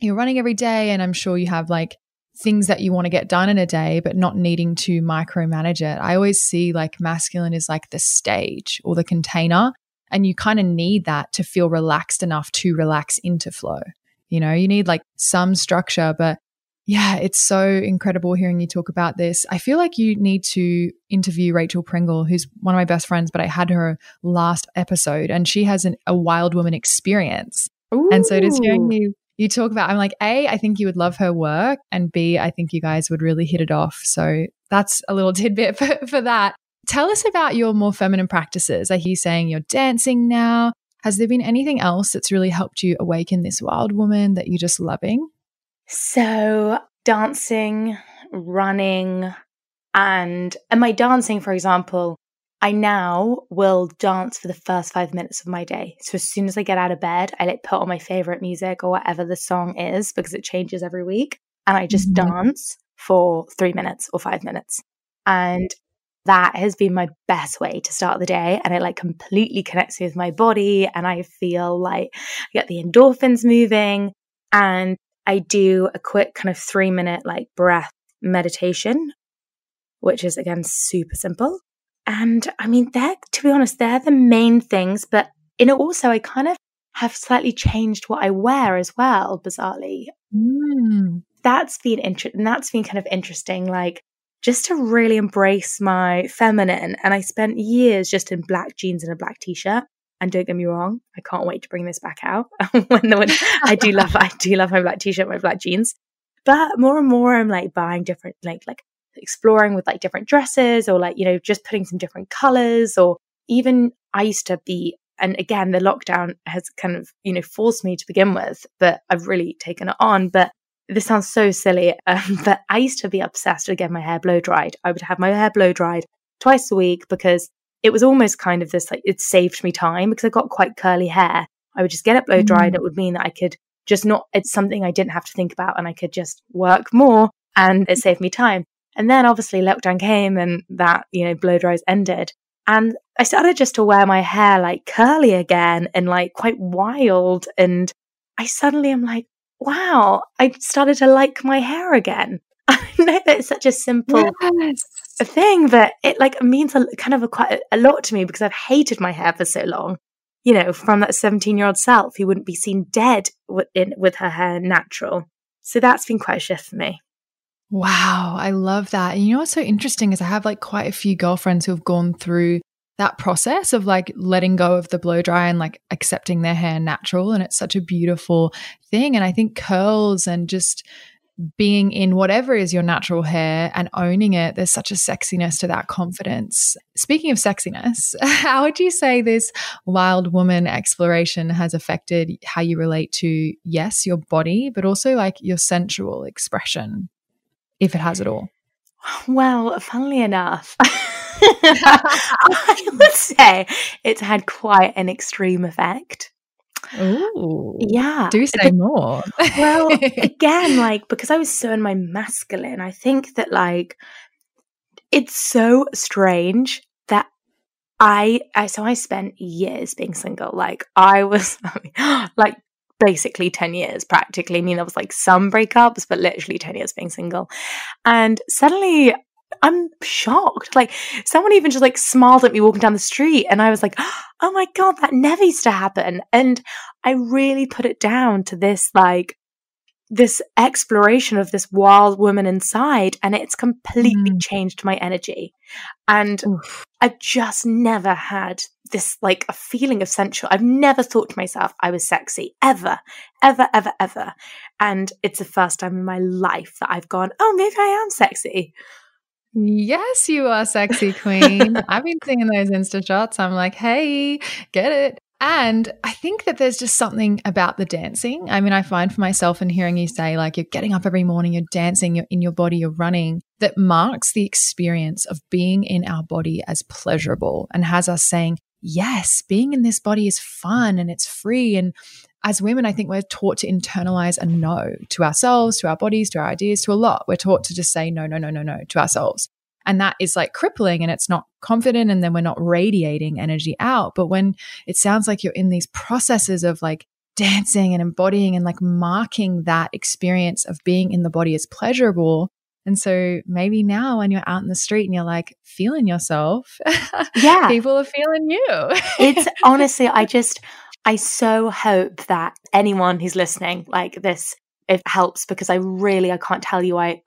you're running every day, and I'm sure you have like things that you want to get done in a day, but not needing to micromanage it. I always see like masculine is like the stage or the container, and you kind of need that to feel relaxed enough to relax into flow. You know, you need like some structure, but yeah, it's so incredible hearing you talk about this. I feel like you need to interview Rachel Pringle, who's one of my best friends, but I had her last episode and she has a wild woman experience. Ooh. And so just hearing you talk about, I'm like, A, I think you would love her work, and B, I think you guys would really hit it off. So that's a little tidbit for that. Tell us about your more feminine practices. I hear you saying you're dancing now. Has there been anything else that's really helped you awaken this wild woman that you're just loving? So dancing, running, and my dancing, for example, I now will dance for the first 5 minutes of my day. So as soon as I get out of bed, I like put on my favorite music or whatever the song is, because it changes every week. And I just dance for 3 minutes or 5 minutes. And that has been my best way to start the day. And it like completely connects me with my body. And I feel like I get the endorphins moving. And I do a quick kind of 3 minute like breath meditation, which is again, super simple. And I mean, to be honest, they're the main things. But in it also, I kind of have slightly changed what I wear as well, bizarrely. That's been interesting. And that's been kind of interesting, like just to really embrace my feminine. And I spent years just in black jeans and a black T-shirt. And don't get me wrong, I can't wait to bring this back out. I do love my black T-shirt, my black jeans. But more and more, I'm like buying different, like exploring with like different dresses, or like, you know, just putting some different colors. Or even I used to be, and again, the lockdown has kind of, you know, forced me to begin with, but I've really taken it on. But this sounds so silly, but I used to be obsessed with getting my hair blow dried. I would have my hair blow dried twice a week because it was almost kind of this, like, it saved me time because I got quite curly hair. I would just get it blow dried. And it would mean that I could just not, it's something I didn't have to think about and I could just work more and it saved me time. And then obviously lockdown came and that, you know, blow dries ended. And I started just to wear my hair like curly again and like quite wild. And I suddenly am like, wow, I started to like my hair again. I know that it's such a simple thing, but it like means a lot to me because I've hated my hair for so long. You know, from that 17-year-old self who wouldn't be seen dead with her hair natural. So that's been quite a shift for me. Wow, I love that. And you know what's so interesting is I have like quite a few girlfriends who have gone through that process of like letting go of the blow dry and like accepting their hair natural. And it's such a beautiful thing. And I think curls and just being in whatever is your natural hair and owning it, there's such a sexiness to that confidence. Speaking of sexiness, how would you say this wild woman exploration has affected how you relate to, yes, your body, but also like your sensual expression, if it has at all? Well, funnily enough, I would say it's had quite an extreme effect. Oh, yeah. Do say more. Well, again, like, because I was so in my masculine, I think that like it's so strange that I spent years being single. Like I was like basically 10 years practically. I mean, there was like some breakups, but literally 10 years being single. And suddenly I'm shocked. Like someone even just like smiled at me walking down the street and I was like, oh my God, that never used to happen. And I really put it down to this, like this exploration of this wild woman inside, and it's completely changed my energy. And I've just never had this like a feeling of sensual. I've never thought to myself I was sexy ever. And it's the first time in my life that I've gone, oh, maybe I am sexy. Yes, you are sexy, queen. I've been seeing those Insta shots. I'm like, hey, get it. And I think that there's just something about the dancing. I mean, I find for myself and hearing you say like you're getting up every morning, you're dancing, you're in your body, you're running, that marks the experience of being in our body as pleasurable and has us saying, yes, being in this body is fun and it's free. And as women, I think we're taught to internalize a no to ourselves, to our bodies, to our ideas, to a lot. We're taught to just say no to ourselves. And that is like crippling and it's not confident, and then we're not radiating energy out. But when it sounds like you're in these processes of like dancing and embodying and like marking that experience of being in the body as pleasurable. And so maybe now when you're out in the street and you're like feeling yourself, yeah, people are feeling you. It's honestly, I so hope that anyone who's listening like this, it helps, because I can't tell you, I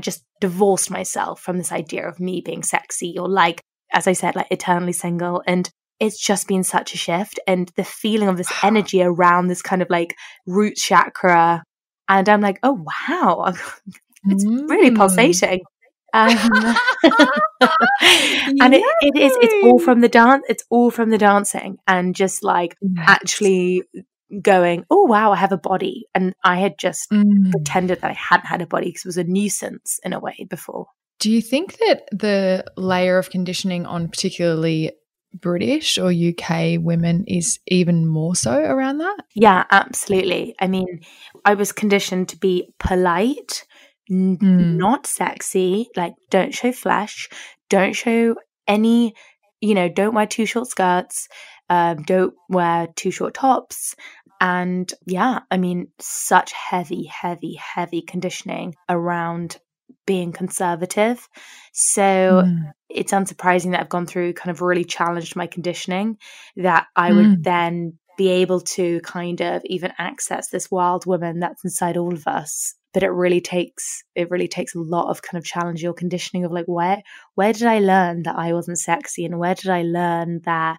just divorced myself from this idea of me being sexy or like, as I said, like eternally single. And it's just been such a shift, and the feeling of this energy around this kind of like root chakra. And I'm like, oh, wow, it's really pulsating. And it's all from the dance. It's all from the dancing and just like actually going, oh, wow, I have a body. And I had just pretended that I hadn't had a body because it was a nuisance in a way before. Do you think that the layer of conditioning on particularly British or UK women is even more so around that? Yeah, absolutely. I mean, I was conditioned to be polite, not sexy, like don't show flesh, don't show any, you know, don't wear too short skirts, don't wear too short tops. And yeah, I mean, such heavy conditioning around being conservative. So it's unsurprising that I've gone through kind of really challenged my conditioning, that I would then be able to kind of even access this wild woman that's inside all of us. But it really takes a lot of kind of challenge your conditioning of like, where did I learn that I wasn't sexy, and where did I learn that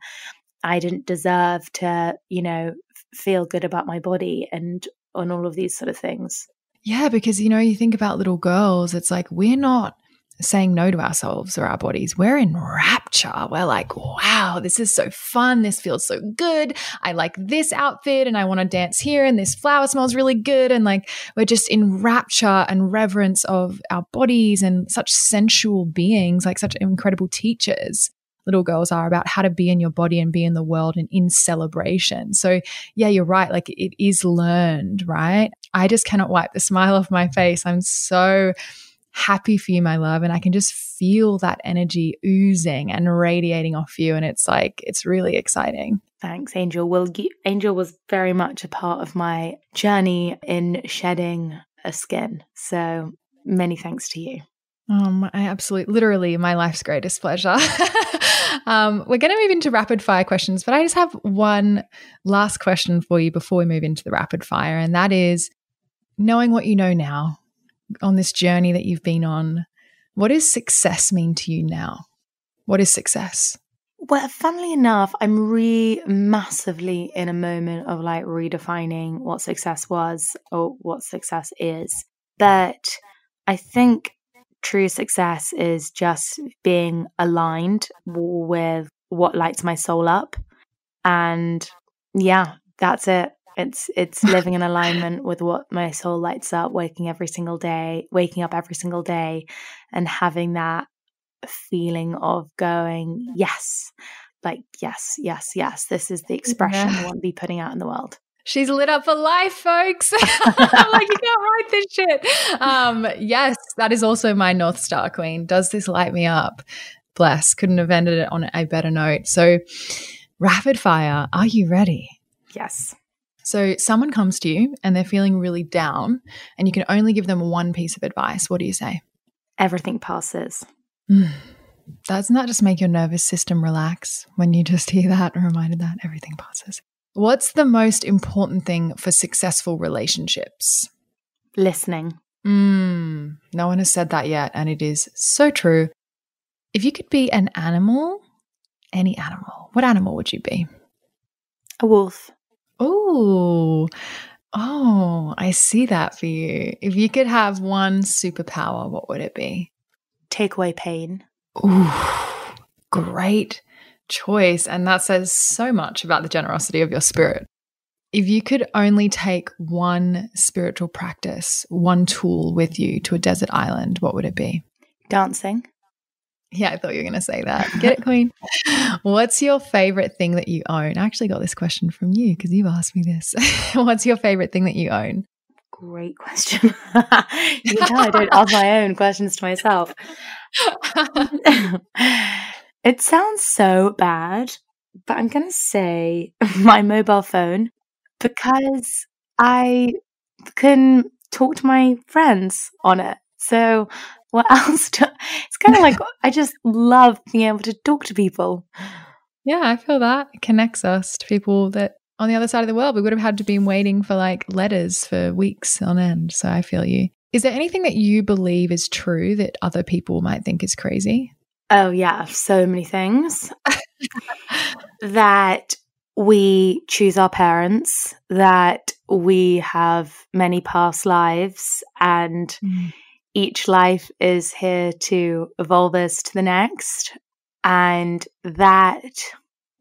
I didn't deserve to, you know, feel good about my body and on all of these sort of things. Yeah, because, you know, you think about little girls, it's like we're not saying no to ourselves or our bodies, we're in rapture. We're like, wow, this is so fun. This feels so good. I like this outfit and I want to dance here and this flower smells really good. And like, we're just in rapture and reverence of our bodies and such sensual beings, like such incredible teachers little girls are about how to be in your body and be in the world and in celebration. So yeah, you're right. Like it is learned, right? I just cannot wipe the smile off my face. I'm so happy for you, my love. And I can just feel that energy oozing and radiating off you. And it's like, it's really exciting. Thanks, Angel. Well, Angel was very much a part of my journey in shedding a skin. So many thanks to you. I absolutely, literally my life's greatest pleasure. We're going to move into rapid fire questions, but I just have one last question for you before we move into the rapid fire. And that is, knowing what you know now on this journey that you've been on, what does success mean to you now? What is success? Well, funnily enough, I'm massively in a moment of like redefining what success was or what success is. But I think true success is just being aligned with what lights my soul up. And yeah, that's it. It's living in alignment with what my soul lights up, waking up every single day and having that feeling of going, yes, like, yes. This is the expression I want to be putting out in the world. She's lit up for life, folks. I'm like, you can't write this shit. Yes, that is also my North Star, Queen. Does this light me up? Bless. Couldn't have ended it on a better note. So rapid fire, are you ready? Yes. So someone comes to you and they're feeling really down and you can only give them one piece of advice. What do you say? Everything passes. Doesn't that just make your nervous system relax when you just hear that and reminded that everything passes? What's the most important thing for successful relationships? Listening. No one has said that yet, and it is so true. If you could be an animal, any animal, what animal would you be? A wolf. Oh, I see that for you. If you could have one superpower, what would it be? Take away pain. Ooh, great choice. And that says so much about the generosity of your spirit. If you could only take one spiritual practice, one tool with you to a desert island, what would it be? Dancing. Yeah, I thought you were going to say that. Get it, Queen. What's your favorite thing that you own? I actually got this question from you because you've asked me this. What's your favorite thing that you own? Great question. You can tell I don't ask my own questions to myself. It sounds so bad, but I'm going to say my mobile phone because I can talk to my friends on it. So what else? It's kind of like I just love being able to talk to people. Yeah, I feel that. It connects us to people that on the other side of the world, we would have had to be waiting for like letters for weeks on end. So I feel you. Is there anything that you believe is true that other people might think is crazy? Oh yeah, so many things. That we choose our parents, that we have many past lives and each life is here to evolve us to the next, and that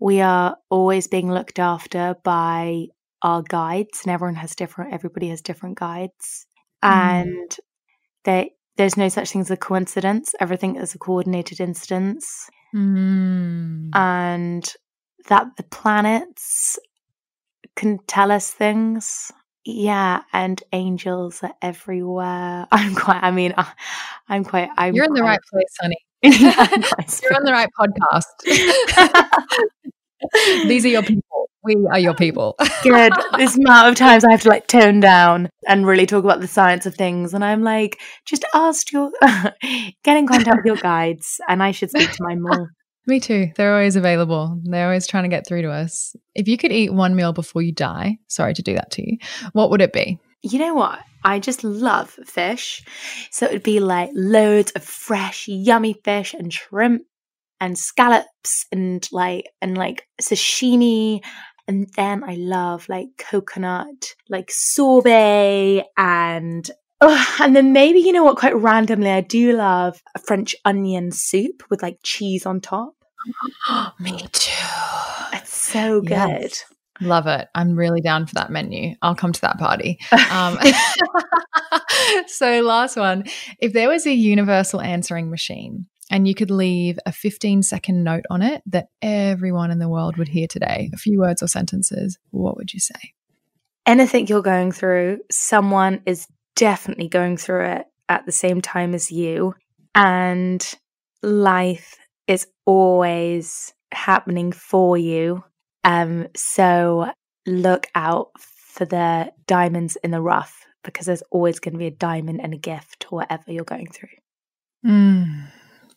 we are always being looked after by our guides, and everybody has different guides, and there's no such thing as a coincidence. Everything is a coordinated instance. And that the planets can tell us things. Yeah, and angels are everywhere. You're in the right place, honey. You're on the right podcast. These are your people. We are your people. Good. This amount of times I have to like tone down and really talk about the science of things. And I'm like, just get in contact with your guides. And I should speak to mine more. Me too. They're always available. They're always trying to get through to us. If you could eat one meal before you die, sorry to do that to you, what would it be? You know what? I just love fish. So it would be like loads of fresh, yummy fish and shrimp and scallops and like sashimi. And then I love like coconut, like sorbet and Oh, and then maybe, you know what, quite randomly, I do love a French onion soup with like cheese on top. Me too. It's so good. Yes. Love it. I'm really down for that menu. I'll come to that party. So last one. If there was a universal answering machine and you could leave a 15-second note on it that everyone in the world would hear today, a few words or sentences, what would you say? Anything you're going through, someone is definitely going through it at the same time as you. And life is always happening for you. So look out for the diamonds in the rough, because there's always going to be a diamond and a gift or whatever you're going through.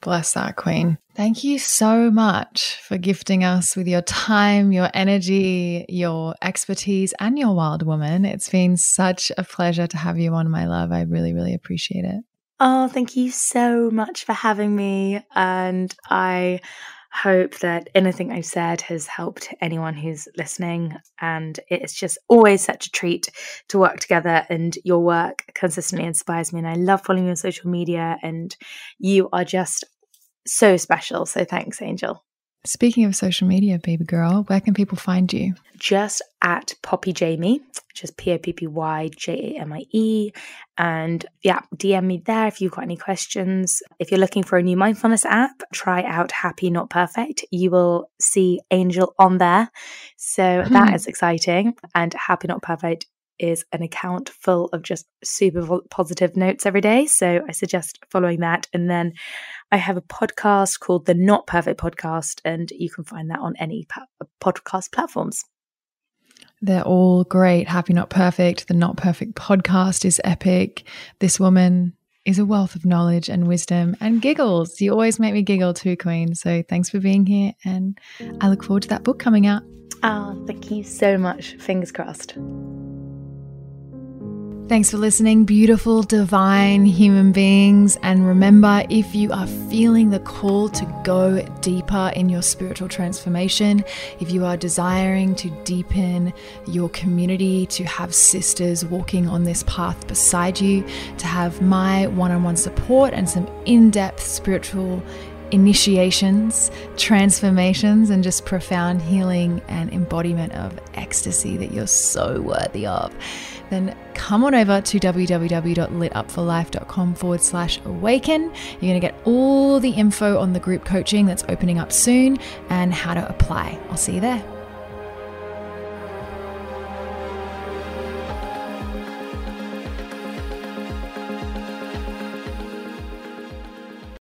Bless that, Queen. Thank you so much for gifting us with your time, your energy, your expertise, and your wild woman. It's been such a pleasure to have you on, my love. I really, really appreciate it. Oh, thank you so much for having me. And I hope that anything I've said has helped anyone who's listening, and it's just always such a treat to work together, and your work consistently inspires me, and I love following you on social media, and you are just so special. So thanks, Angel. Speaking of social media, baby girl, where can people find you? Just at Poppy Jamie, which is PoppyJamie. And yeah, DM me there if you've got any questions. If you're looking for a new mindfulness app, try out Happy Not Perfect. You will see Angel on there. So that is exciting. And Happy Not Perfect is an account full of just super positive notes every day. So I suggest following that. And then I have a podcast called The Not Perfect Podcast, and you can find that on any podcast platforms. They're all great. Happy Not Perfect. The Not Perfect Podcast is epic. This woman is a wealth of knowledge and wisdom and giggles. You always make me giggle too, Queen. So thanks for being here. And I look forward to that book coming out. Oh, thank you so much. Fingers crossed. Thanks for listening, beautiful, divine human beings. And remember, if you are feeling the call to go deeper in your spiritual transformation, if you are desiring to deepen your community, to have sisters walking on this path beside you, to have my one-on-one support and some in-depth spiritual initiations, transformations, and just profound healing and embodiment of ecstasy that you're so worthy of, then come on over to www.litupforlife.com/awaken. You're going to get all the info on the group coaching that's opening up soon and how to apply. I'll see you there.